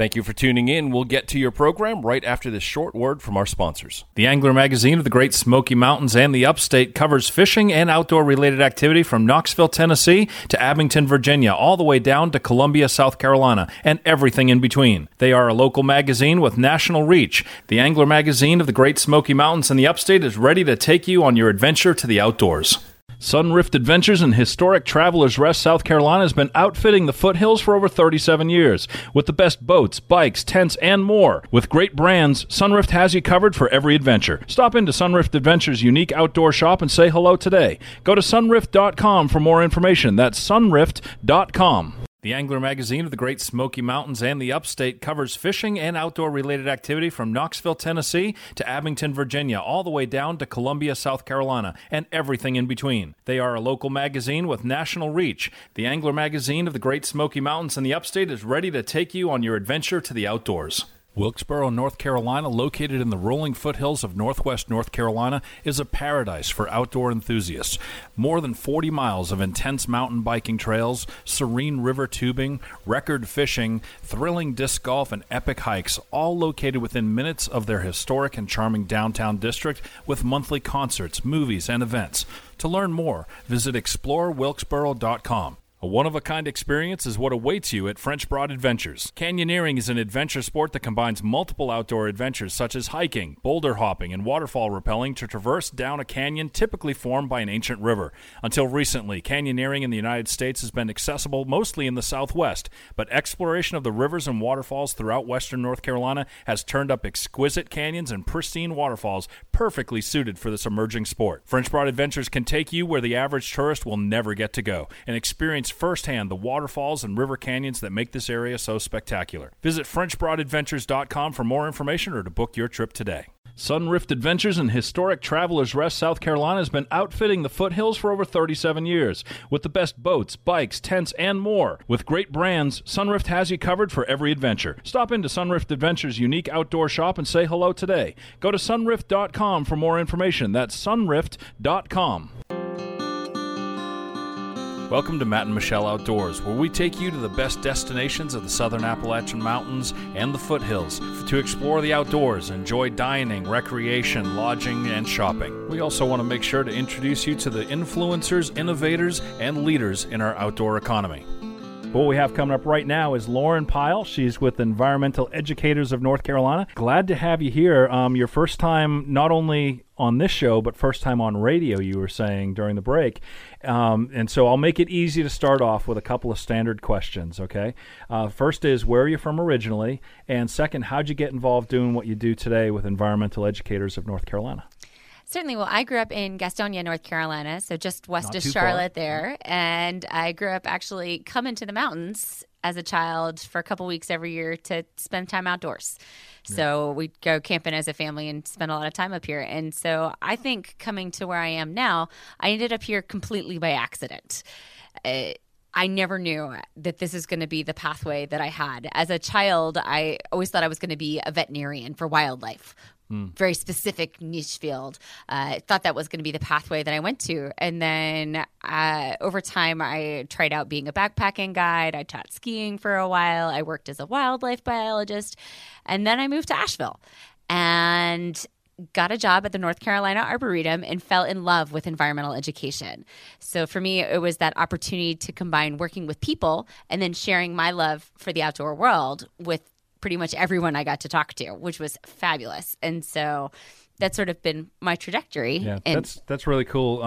Thank you for tuning in. We'll get to your program right after this short word from our sponsors. The Angler Magazine of the Great Smoky Mountains and the Upstate covers fishing and outdoor-related activity from Knoxville, Tennessee to Abington, Virginia, all the way down to Columbia, South Carolina, and everything in between. They are a local magazine with national reach. The Angler Magazine of the Great Smoky Mountains and the Upstate is ready to take you on your adventure to the outdoors. Sunrift Adventures in historic Travelers Rest, South Carolina has been outfitting the foothills for over 37 years with the best boats, bikes, tents, and more. With great brands, Sunrift has you covered for every adventure. Stop into Sunrift Adventures' unique outdoor shop and say hello today. Go to sunrift.com for more information. That's sunrift.com. The Angler Magazine of the Great Smoky Mountains and the Upstate covers fishing and outdoor-related activity from Knoxville, Tennessee to Abington, Virginia, all the way down to Columbia, South Carolina, and everything in between. They are a local magazine with national reach. The Angler Magazine of the Great Smoky Mountains and the Upstate is ready to take you on your adventure to the outdoors. Wilkesboro, North Carolina, located in the rolling foothills of northwest North Carolina, is a paradise for outdoor enthusiasts. More than 40 miles of intense mountain biking trails, serene river tubing, record fishing, thrilling disc golf, and epic hikes, all located within minutes of their historic and charming downtown district with monthly concerts, movies, and events. To learn more, visit explorewilkesboro.com. A one-of-a-kind experience is what awaits you at French Broad Adventures. Canyoneering is an adventure sport that combines multiple outdoor adventures such as hiking, boulder hopping, and waterfall rappelling to traverse down a canyon typically formed by an ancient river. Until recently, canyoneering in the United States has been accessible mostly in the Southwest, but exploration of the rivers and waterfalls throughout western North Carolina has turned up exquisite canyons and pristine waterfalls perfectly suited for this emerging sport. French Broad Adventures can take you where the average tourist will never get to go, and experience firsthand the waterfalls and river canyons that make this area so spectacular. Visit FrenchBroadAdventures.com for more information or to book your trip today. Sunrift Adventures in historic Travelers Rest, South Carolina has been outfitting the foothills for over 37 years with the best boats, bikes, tents, and more. With great brands, Sunrift has you covered for every adventure. Stop into Sunrift Adventures' unique outdoor shop and say hello today. Go to sunrift.com for more information. That's sunrift.com. Welcome to Matt and Michelle Outdoors, where we take you to the best destinations of the Southern Appalachian Mountains and the foothills to explore the outdoors, enjoy dining, recreation, lodging, and shopping. We also want to make sure to introduce you to the influencers, innovators, and leaders in our outdoor economy. What we have coming up right now is Lauren Pyle. She's with Environmental Educators of North Carolina. Glad to have you here. Your first time not only on this show, but first time on radio, you were saying during the break. And so I'll make it easy to start off with a couple of standard questions, okay? First is, where are you from originally? And second, how'd you get involved doing what you do today with Environmental Educators of North Carolina? Certainly. Well, I grew up in Gastonia, North Carolina, so just west of Charlotte there. And I grew up actually coming to the mountains as a child for a couple weeks every year to spend time outdoors. Yeah. So we'd go camping as a family and spend a lot of time up here. And so I think coming to where I am now, I ended up here completely by accident. I never knew that this is going to be the pathway that I had. As a child, I always thought I was going to be a veterinarian for wildlife. Very specific niche field. Thought that was going to be the pathway that I went to. And then over time, I tried out being a backpacking guide. I taught skiing for a while. I worked as a wildlife biologist. And then I moved to Asheville and got a job at the North Carolina Arboretum and fell in love with environmental education. So for me, it was that opportunity to combine working with people and then sharing my love for the outdoor world with pretty much everyone I got to talk to, which was fabulous. And so that's sort of been my trajectory. Yeah, and that's really cool.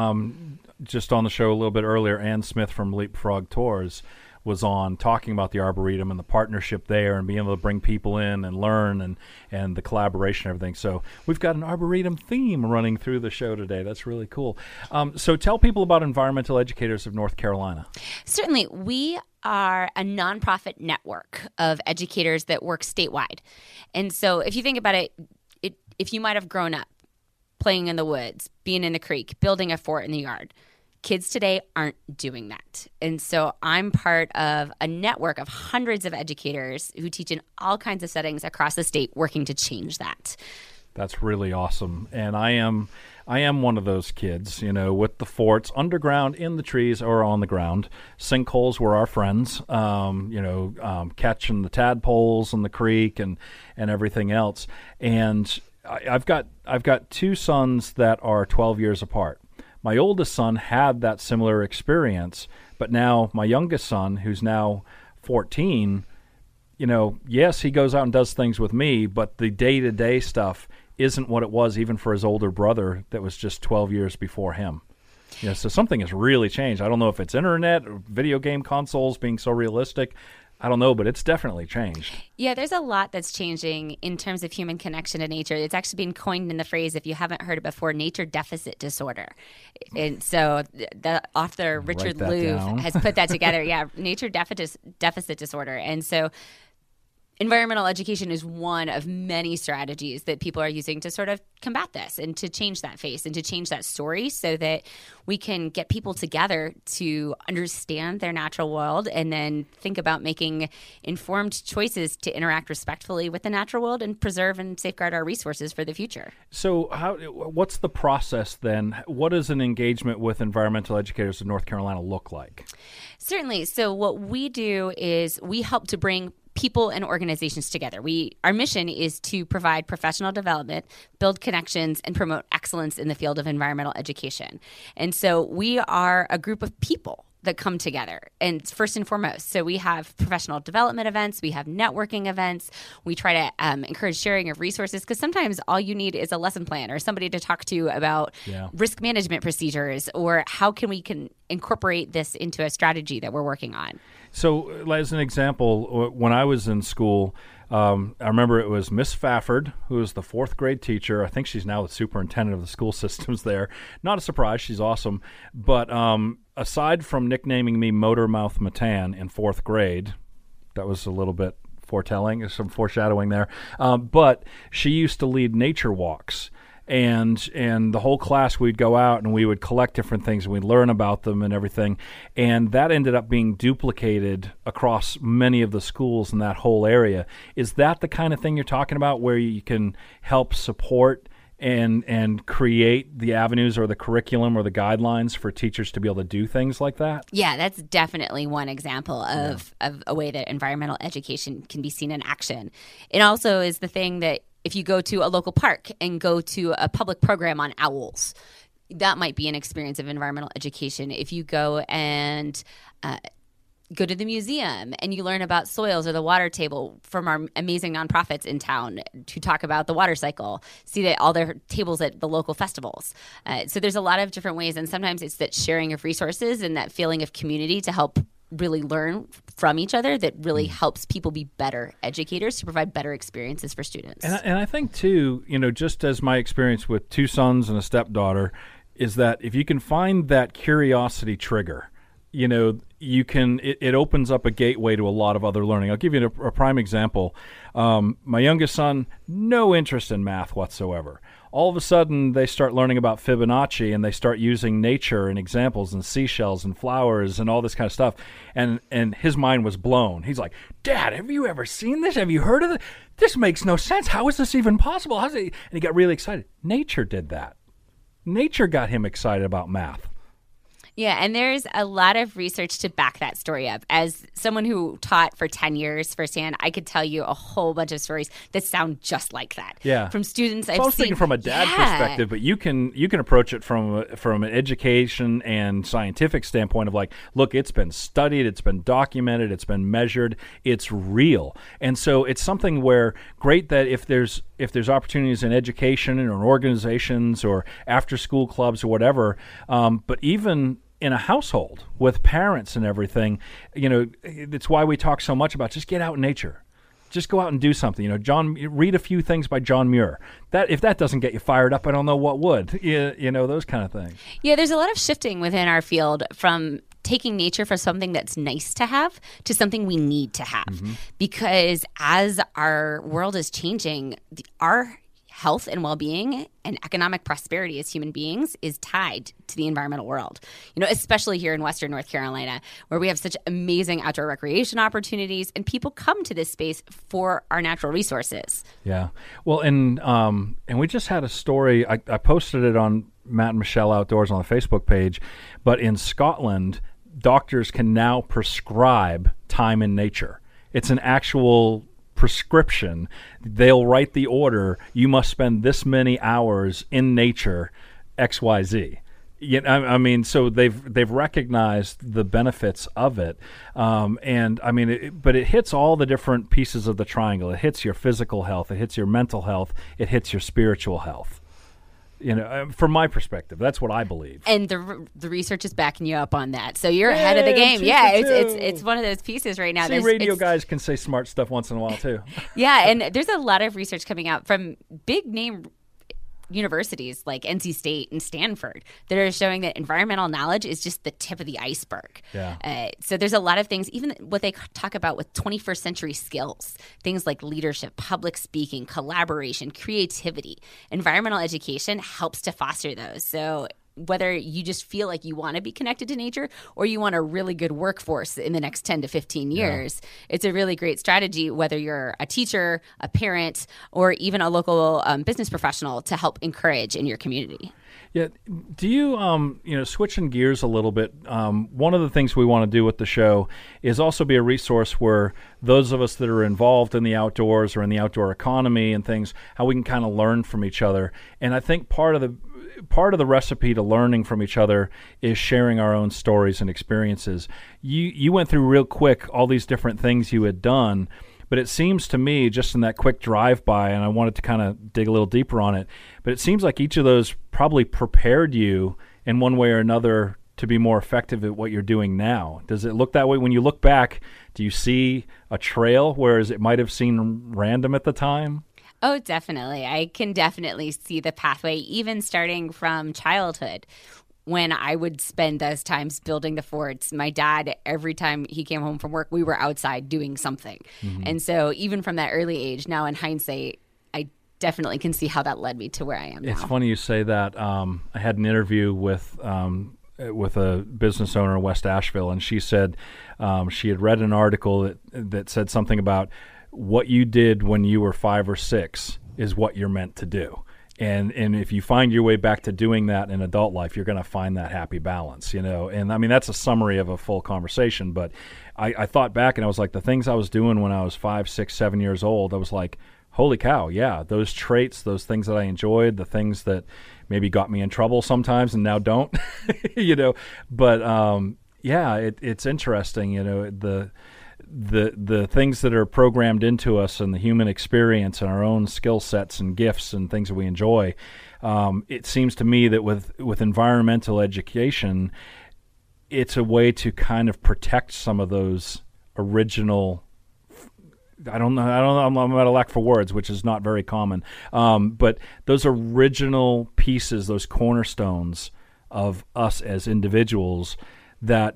Just on the show a little bit earlier, Ann Smith from Leapfrog Tours was on talking about the Arboretum and the partnership there and being able to bring people in and learn and the collaboration and everything. So we've got an Arboretum theme running through the show today. That's really cool. So tell people about Environmental Educators of North Carolina. Certainly. We are a nonprofit network of educators that work statewide. And so if you think about it, if you might have grown up playing in the woods, being in the creek, building a fort in the yard, kids today aren't doing that. And so I'm part of a network of hundreds of educators who teach in all kinds of settings across the state, working to change that. That's really awesome. And I am I am one of those kids, you know, with the forts underground, in the trees, or on the ground. Sinkholes were our friends, catching the tadpoles in the creek and everything else. And I've got two sons that are 12 years apart. My oldest son had that similar experience, but now my youngest son, who's now 14, you know, yes, he goes out and does things with me, but the day-to-day stuff isn't what it was even for his older brother that was just 12 years before him. You know, so something has really changed. I don't know if it's internet or video game consoles being so realistic. I don't know, but it's definitely changed. Yeah, there's a lot that's changing in terms of human connection to nature. It's actually been coined in the phrase, if you haven't heard it before, nature deficit disorder. And so the author Richard Louv has put that together. Yeah, nature deficit disorder. And so environmental education is one of many strategies that people are using to sort of combat this and to change that face and to change that story so that we can get people together to understand their natural world and then think about making informed choices to interact respectfully with the natural world and preserve and safeguard our resources for the future. So what's the process then? What does an engagement with Environmental Educators of North Carolina look like? Certainly. So what we do is we help to bring people and organizations together. Our mission is to provide professional development, build connections, and promote excellence in the field of environmental education. And so we are a group of people that come together, and first and foremost. So we have professional development events, we have networking events, we try to encourage sharing of resources, because sometimes all you need is a lesson plan or somebody to talk to about risk management procedures or how we can incorporate this into a strategy that we're working on. So as an example, when I was in school, I remember it was Miss Fafford, who was the fourth grade teacher. I think she's now the superintendent of the school systems there. Not a surprise. She's awesome. But aside from nicknaming me Motor Mouth Matan in fourth grade, that was a little bit foretelling, some foreshadowing there. But she used to lead nature walks. And the whole class, we'd go out and we would collect different things and we'd learn about them and everything. And that ended up being duplicated across many of the schools in that whole area. Is that the kind of thing you're talking about, where you can help support and create the avenues or the curriculum or the guidelines for teachers to be able to do things like that? Yeah, that's definitely one example of a way that environmental education can be seen in action. It also is the thing that if you go to a local park and go to a public program on owls, that might be an experience of environmental education. If you go and go to the museum and you learn about soils or the water table from our amazing nonprofits in town to talk about the water cycle, see that all their tables at the local festivals. So there's a lot of different ways, and sometimes it's that sharing of resources and that feeling of community to help really learn from each other that really helps people be better educators to provide better experiences for students. And I think too, you know, just as my experience with two sons and a stepdaughter is that if you can find that curiosity trigger, you know, you can, it opens up a gateway to a lot of other learning. I'll give you a prime example. My youngest son, no interest in math whatsoever. All of a sudden, they start learning about Fibonacci, and they start using nature and examples and seashells and flowers and all this kind of stuff. And his mind was blown. He's like, "Dad, have you ever seen this? Have you heard of this? This makes no sense. How is this even possible?" And he got really excited. Nature did that. Nature got him excited about math. Yeah, and there's a lot of research to back that story up. As someone who taught for 10 years firsthand, I could tell you a whole bunch of stories that sound just like that. Yeah, from students I've seen. I was thinking from a dad perspective, but you can approach it from an education and scientific standpoint of like, look, it's been studied, it's been documented, it's been measured, it's real, and so it's something where great that if there's opportunities in education or organizations or after school clubs or whatever, but even in a household with parents and everything, you know, it's why we talk so much about just get out in nature. Just go out and do something. You know, read a few things by John Muir. That if that doesn't get you fired up, I don't know what would. You know, those kind of things. Yeah, there's a lot of shifting within our field from taking nature for something that's nice to have to something we need to have. Mm-hmm. Because as our world is changing, our health and well-being and economic prosperity as human beings is tied to the environmental world, you know, especially here in Western North Carolina, where we have such amazing outdoor recreation opportunities and people come to this space for our natural resources. Yeah. Well, and we just had a story. I posted it on Matt and Michelle Outdoors on the Facebook page, but in Scotland, doctors can now prescribe time in nature. It's an actual prescription. They'll write the order, you must spend this many hours in nature, XYZ. I mean, so they've recognized the benefits of it, and I mean, but it hits all the different pieces of the triangle. It hits your physical health, it hits your mental health, it hits your spiritual health. You know, from my perspective, that's what I believe. And the research is backing you up on that, so you're ahead of the game. It's one of those pieces right now. See, radio guys can say smart stuff once in a while too. Yeah, and there's a lot of research coming out from big name universities like NC State and Stanford that are showing that environmental knowledge is just the tip of the iceberg. Yeah. So there's a lot of things, even what they talk about with 21st century skills, things like leadership, public speaking, collaboration, creativity. Environmental education helps to foster those. So whether you just feel like you want to be connected to nature or you want a really good workforce in the next 10 to 15 years, it's a really great strategy, whether you're a teacher, a parent, or even a local business professional to help encourage in your community. Yeah. Do you, switching gears a little bit, one of the things we want to do with the show is also be a resource where those of us that are involved in the outdoors or in the outdoor economy and things, how we can kind of learn from each other. And I think part of the recipe to learning from each other is sharing our own stories and experiences. You went through real quick all these different things you had done, but it seems to me, just in that quick drive-by, and I wanted to kind of dig a little deeper on it, but it seems like each of those probably prepared you in one way or another to be more effective at what you're doing now. Does it look that way? When you look back, do you see a trail, whereas it might have seemed random at the time? Oh, definitely. I can definitely see the pathway, even starting from childhood, when I would spend those times building the forts. My dad, every time he came home from work, we were outside doing something. Mm-hmm. And so even from that early age, now in hindsight, I definitely can see how that led me to where I am now. It's funny you say that. I had an interview with a business owner in West Asheville, and she said she had read an article that said something about what you did when you were 5 or 6 is what you're meant to do. And if you find your way back to doing that in adult life, you're going to find that happy balance, you know. And I mean, that's a summary of a full conversation, but I thought back and I was like, the things I was doing when I was 5, 6, 7 years old, I was like, holy cow, yeah, those traits, those things that I enjoyed, the things that maybe got me in trouble sometimes and now don't, you know. But, yeah, it's interesting, you know, the things that are programmed into us and the human experience and our own skill sets and gifts and things that we enjoy. It seems to me that with environmental education, it's a way to kind of protect some of those original, I don't know, I'm at a lack for words, which is not very common. But those original pieces, those cornerstones of us as individuals, that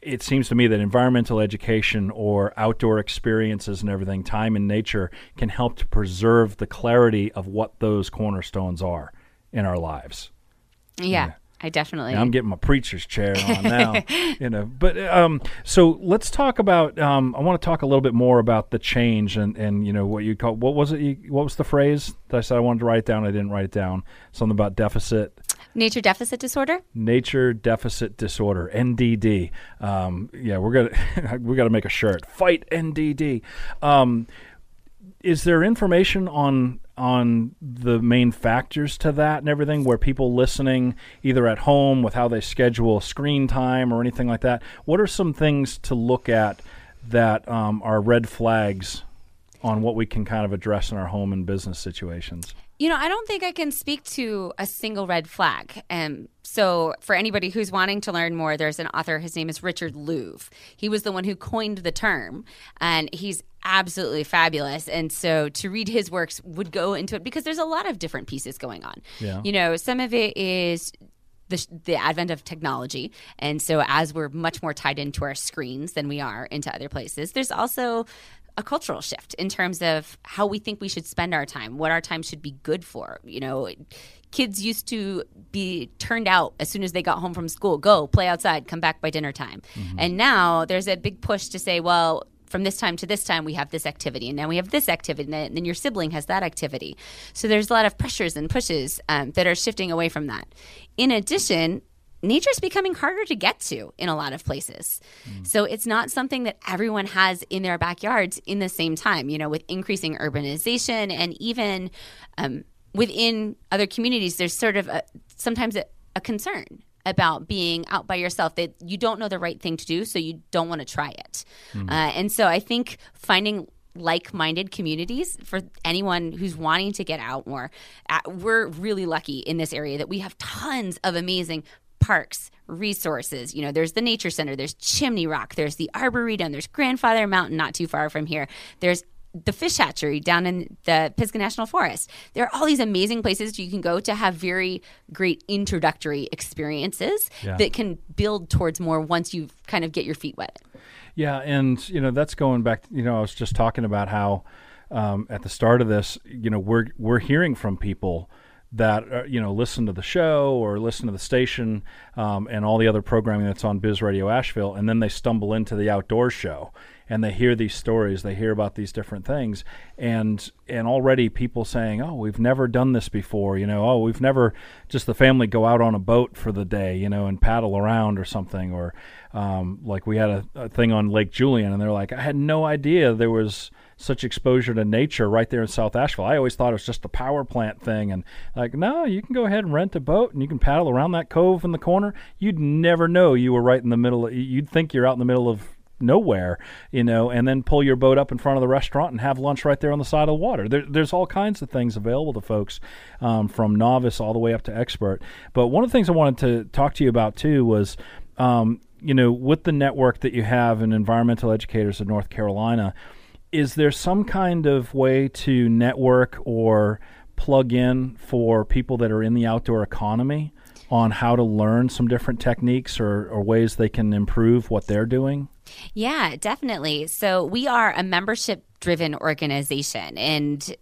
it seems to me that environmental education or outdoor experiences and everything, time in nature, can help to preserve the clarity of what those cornerstones are in our lives. Yeah. I definitely. And I'm getting my preacher's chair on now, you know. But so let's talk about. I want to talk a little bit more about the change and you know what you call what was the phrase that I said I wanted to write it down? I didn't write it down. Something about deficit. Nature deficit disorder. Nature deficit disorder. NDD. Yeah, we got to make a shirt. Fight NDD. Is there information on the main factors to that and everything, where people listening either at home with how they schedule screen time or anything like that? What are some things to look at that are red flags on what we can kind of address in our home and business situations? You know, I don't think I can speak to a single red flag. So for anybody who's wanting to learn more, there's an author, his name is Richard Louv. He was the one who coined the term, and he's absolutely fabulous. And so to read his works would go into it, because there's a lot of different pieces going on. Yeah. You know, some of it is the advent of technology. And so as we're much more tied into our screens than we are into other places, there's also a cultural shift in terms of how we think we should spend our time, what our time should be good for. You know, kids used to be turned out as soon as they got home from school, go play outside, come back by dinner time. Mm-hmm. And now there's a big push to say, well, from this time to this time we have this activity, and now we have this activity, and then your sibling has that activity. So there's a lot of pressures and pushes that are shifting away from that. In addition, nature is becoming harder to get to in a lot of places. Mm. So it's not something that everyone has in their backyards in the same time, you know, with increasing urbanization and even within other communities, there's sort of sometimes a concern about being out by yourself, that you don't know the right thing to do, so you don't want to try it. Mm. And so I think finding like-minded communities for anyone who's wanting to get out more, we're really lucky in this area that we have tons of amazing parks, resources. You know, there's the Nature Center, there's Chimney Rock, there's the Arboretum, there's Grandfather Mountain not too far from here. There's the fish hatchery down in the Pisgah National Forest. There are all these amazing places you can go to have very great introductory experiences that can build towards more once you kind of get your feet wet. Yeah, and, you know, that's going back, you know, I was just talking about how at the start of this, you know, we're hearing from people that, you know, listen to the show or listen to the station and all the other programming that's on Biz Radio Asheville, and then they stumble into the outdoor show and they hear these stories, they hear about these different things, and already people saying, oh, we've never done this before, you know, oh, we've never just the family go out on a boat for the day, you know, and paddle around or something, or like we had a thing on Lake Julian, and they're like, I had no idea there was such exposure to nature right there in South Asheville. I always thought it was just a power plant thing, and like, no, you can go ahead and rent a boat and you can paddle around that cove in the corner. You'd never know you were right in the middle of, you'd think you're out in the middle of nowhere, you know, and then pull your boat up in front of the restaurant and have lunch right there on the side of the water. There's all kinds of things available to folks from novice all the way up to expert. But one of the things I wanted to talk to you about too was, you know, with the network that you have in Environmental Educators of North Carolina, is there some kind of way to network or plug in for people that are in the outdoor economy on how to learn some different techniques or ways they can improve what they're doing? Yeah, definitely. So we are a membership-driven organization, and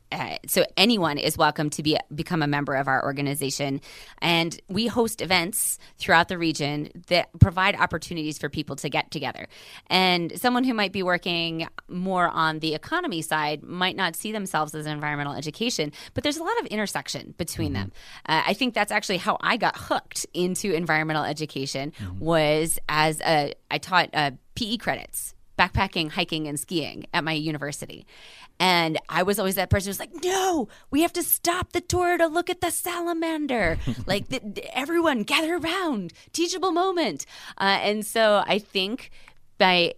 so anyone is welcome to become a member of our organization. And we host events throughout the region that provide opportunities for people to get together. And someone who might be working more on the economy side might not see themselves as an environmental education, but there's a lot of intersection between them. I think that's actually how I got hooked into environmental education, was as I taught PE credits, backpacking, hiking, and skiing at my university. And I was always that person who's like, no, we have to stop the tour to look at the salamander. Like, everyone gather around, teachable moment. And so I think by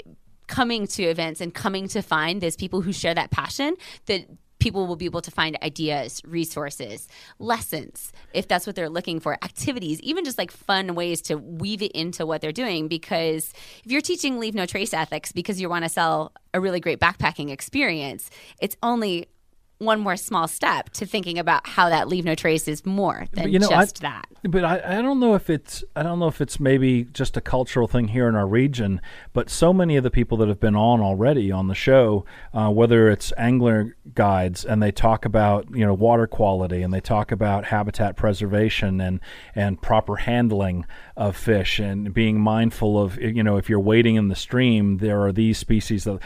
coming to events and coming to find there's people who share that passion, that people will be able to find ideas, resources, lessons, if that's what they're looking for, activities, even just like fun ways to weave it into what they're doing. Because if you're teaching leave no trace ethics because you want to sell a really great backpacking experience, it's only one more small step to thinking about how that leave no trace is more than, you know, just that. But I don't know if it's maybe just a cultural thing here in our region, but so many of the people that have been on already on the show, whether it's angler guides and they talk about, you know, water quality and they talk about habitat preservation and proper handling of fish and being mindful of, you know, if you're wading in the stream, there are these species that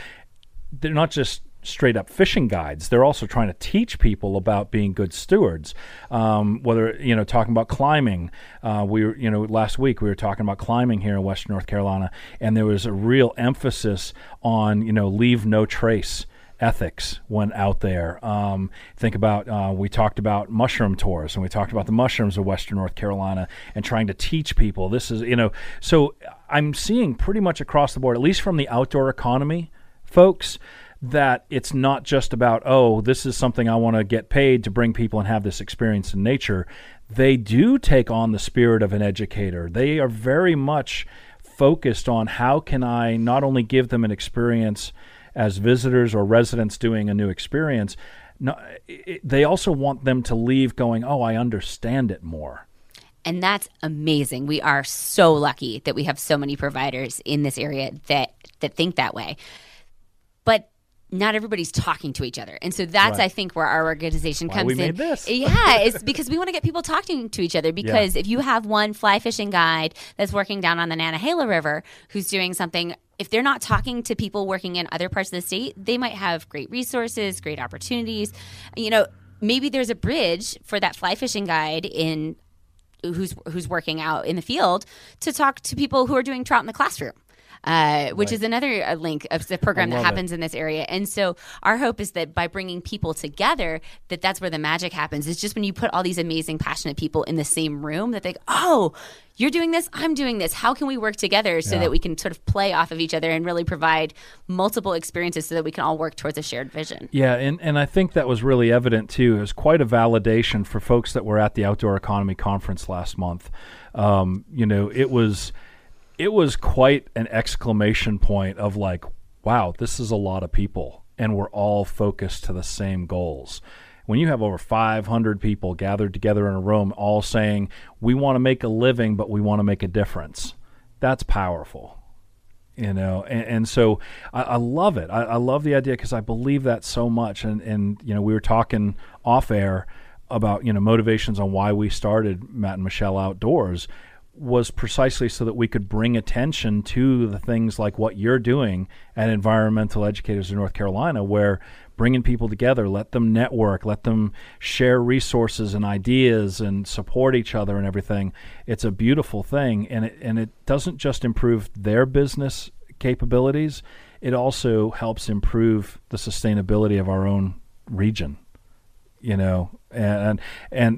they're not just straight up fishing guides. They're also trying to teach people about being good stewards. Whether, you know, talking about climbing, we were, you know, last week we were talking about climbing here in Western North Carolina, and there was a real emphasis on, you know, leave no trace ethics when out there. Think about, we talked about mushroom tours and we talked about the mushrooms of Western North Carolina and trying to teach people. This is, you know, so I'm seeing pretty much across the board, at least from the outdoor economy folks, that it's not just about, oh, this is something I want to get paid to bring people and have this experience in nature. They do take on the spirit of an educator. They are very much focused on how can I not only give them an experience as visitors or residents doing a new experience, no, they also want them to leave going, oh, I understand it more. And that's amazing. We are so lucky that we have so many providers in this area that think that way. But not everybody's talking to each other. And so that's, right, I think, where our organization comes in. Made this. Yeah, it's because we want to get people talking to each other. Because if you have one fly fishing guide that's working down on the Nantahala River who's doing something if they're not talking to people working in other parts of the state, they might have great resources, great opportunities. You know, maybe there's a bridge for that fly fishing guide in who's working out in the field to talk to people who are doing trout in the classroom. Which right. is another link of the program that happens in this area. And so our hope is that by bringing people together, that that's where the magic happens. It's just when you put all these amazing, passionate people in the same room that they go, oh, you're doing this, I'm doing this. How can we work together so that we can sort of play off of each other and really provide multiple experiences so that we can all work towards a shared vision? Yeah, and I think that was really evident, too. It was quite a validation for folks that were at the Outdoor Economy Conference last month. You know, it was quite an exclamation point of like, wow, this is a lot of people and we're all focused to the same goals. When you have over 500 people gathered together in a room all saying, we want to make a living, but we want to make a difference. That's powerful, you know? And so I love it. I love the idea because I believe that so much. And, you know, we were talking off air about, you know, motivations on why we started Matt and Michelle Outdoors was precisely so that we could bring attention to the things like what you're doing at Environmental Educators of North Carolina, where bringing people together, let them network, let them share resources and ideas and support each other and everything. It's a beautiful thing, and it doesn't just improve their business capabilities, it also helps improve the sustainability of our own region, you know, and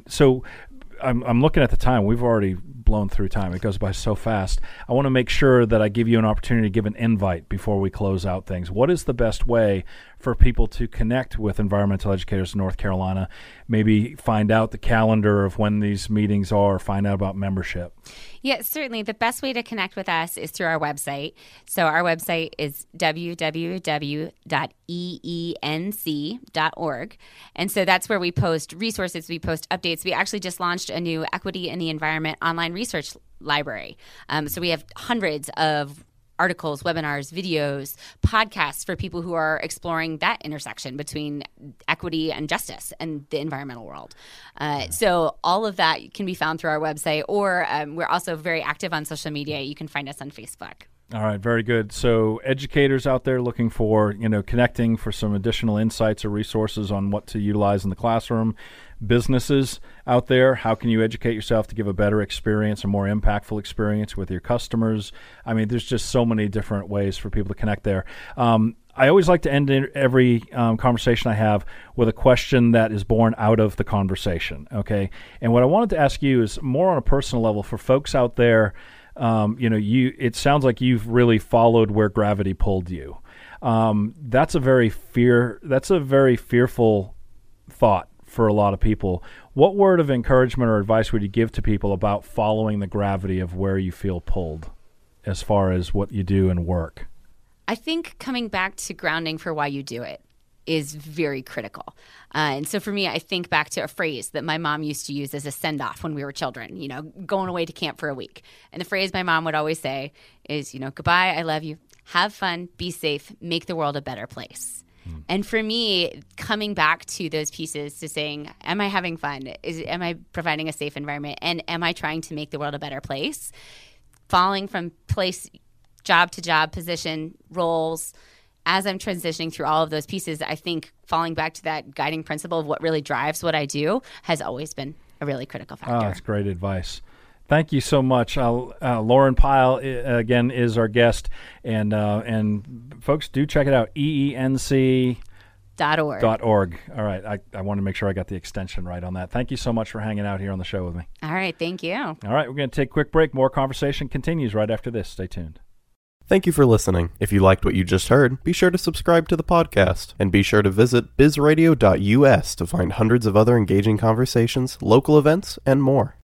so I'm looking at the time. We've already blown through time. It goes by so fast. I want to make sure that I give you an opportunity to give an invite before we close out things. What is the best way for people to connect with Environmental Educators of North Carolina? Maybe find out the calendar of when these meetings are, find out about membership. Yeah, certainly. The best way to connect with us is through our website. So our website is www.eenc.org. And so that's where we post resources, we post updates. We actually just launched a new Equity in the Environment online research library. So we have hundreds of articles, webinars, videos, podcasts for people who are exploring that intersection between equity and justice and the environmental world. So all of that can be found through our website, or we're also very active on social media. You can find us on Facebook. All right, very good. So educators out there looking for, you know, connecting for some additional insights or resources on what to utilize in the classroom. Businesses out there, how can you educate yourself to give a better experience, a more impactful experience with your customers? I mean, there's just so many different ways for people to connect there. I always like to end every conversation I have with a question that is born out of the conversation, okay? And what I wanted to ask you is more on a personal level for folks out there. You know, it sounds like you've really followed where gravity pulled you. That's a very fearful thought for a lot of people. What word of encouragement or advice would you give to people about following the gravity of where you feel pulled as far as what you do and work? I think coming back to grounding for why you do it is very critical. And so for me, I think back to a phrase that my mom used to use as a send-off when we were children, you know, going away to camp for a week. And the phrase my mom would always say is, you know, goodbye, I love you, have fun, be safe, make the world a better place. Mm. And for me, coming back to those pieces to saying, am I having fun? Am I providing a safe environment? And am I trying to make the world a better place? Falling from place, job to job, position, roles, as I'm transitioning through all of those pieces, I think falling back to that guiding principle of what really drives what I do has always been a really critical factor. Oh, that's great advice. Thank you so much. Lauren Pyle, again, is our guest. And folks, do check it out, eenc.org. All right. I want to make sure I got the extension right on that. Thank you so much for hanging out here on the show with me. All right. Thank you. All right. We're going to take a quick break. More conversation continues right after this. Stay tuned. Thank you for listening. If you liked what you just heard, be sure to subscribe to the podcast, and be sure to visit bizradio.us to find hundreds of other engaging conversations, local events, and more.